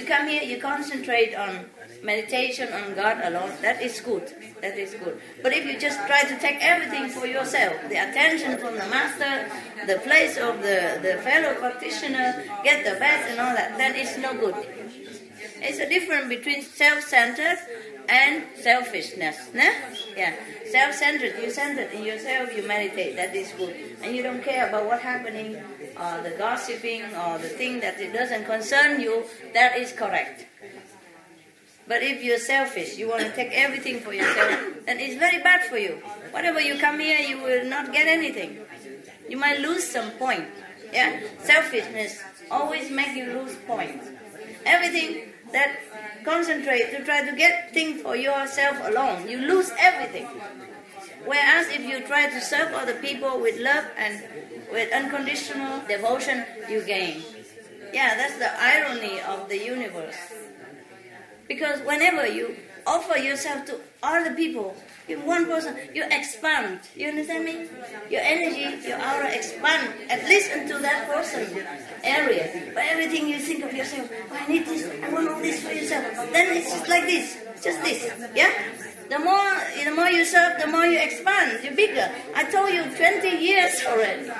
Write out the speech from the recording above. You come here, you concentrate on meditation, on God alone. That is good. That is good. But if you just try to take everything for yourself, the attention from the master, the place of the fellow practitioner, get the best and all that, that is no good. It's a difference between self-centered and selfishness. Nah? Yeah. Self-centered, you're centered in yourself, you meditate, that is good. And you don't care about what's happening, or the gossiping, or the thing that it doesn't concern you, that is correct. But if you're selfish, you want to take everything for yourself, then it's very bad for you. Whatever you come here, you will not get anything. You might lose some point. Yeah? Selfishness always makes you lose points. Everything that concentrate to try to get things for yourself alone, you lose everything. Whereas if you try to serve other people with love and with unconditional devotion, you gain. Yeah, that's the irony of the universe. Because whenever you offer yourself to other people, you one person, you expand. You understand me? Your energy, your aura expand. At least into that person's area. But everything you think of yourself, oh, I need this, I want all this for yourself. Then it's just like this, just this. Yeah? The more you serve, the more you expand. You're bigger. I told you 20 years already.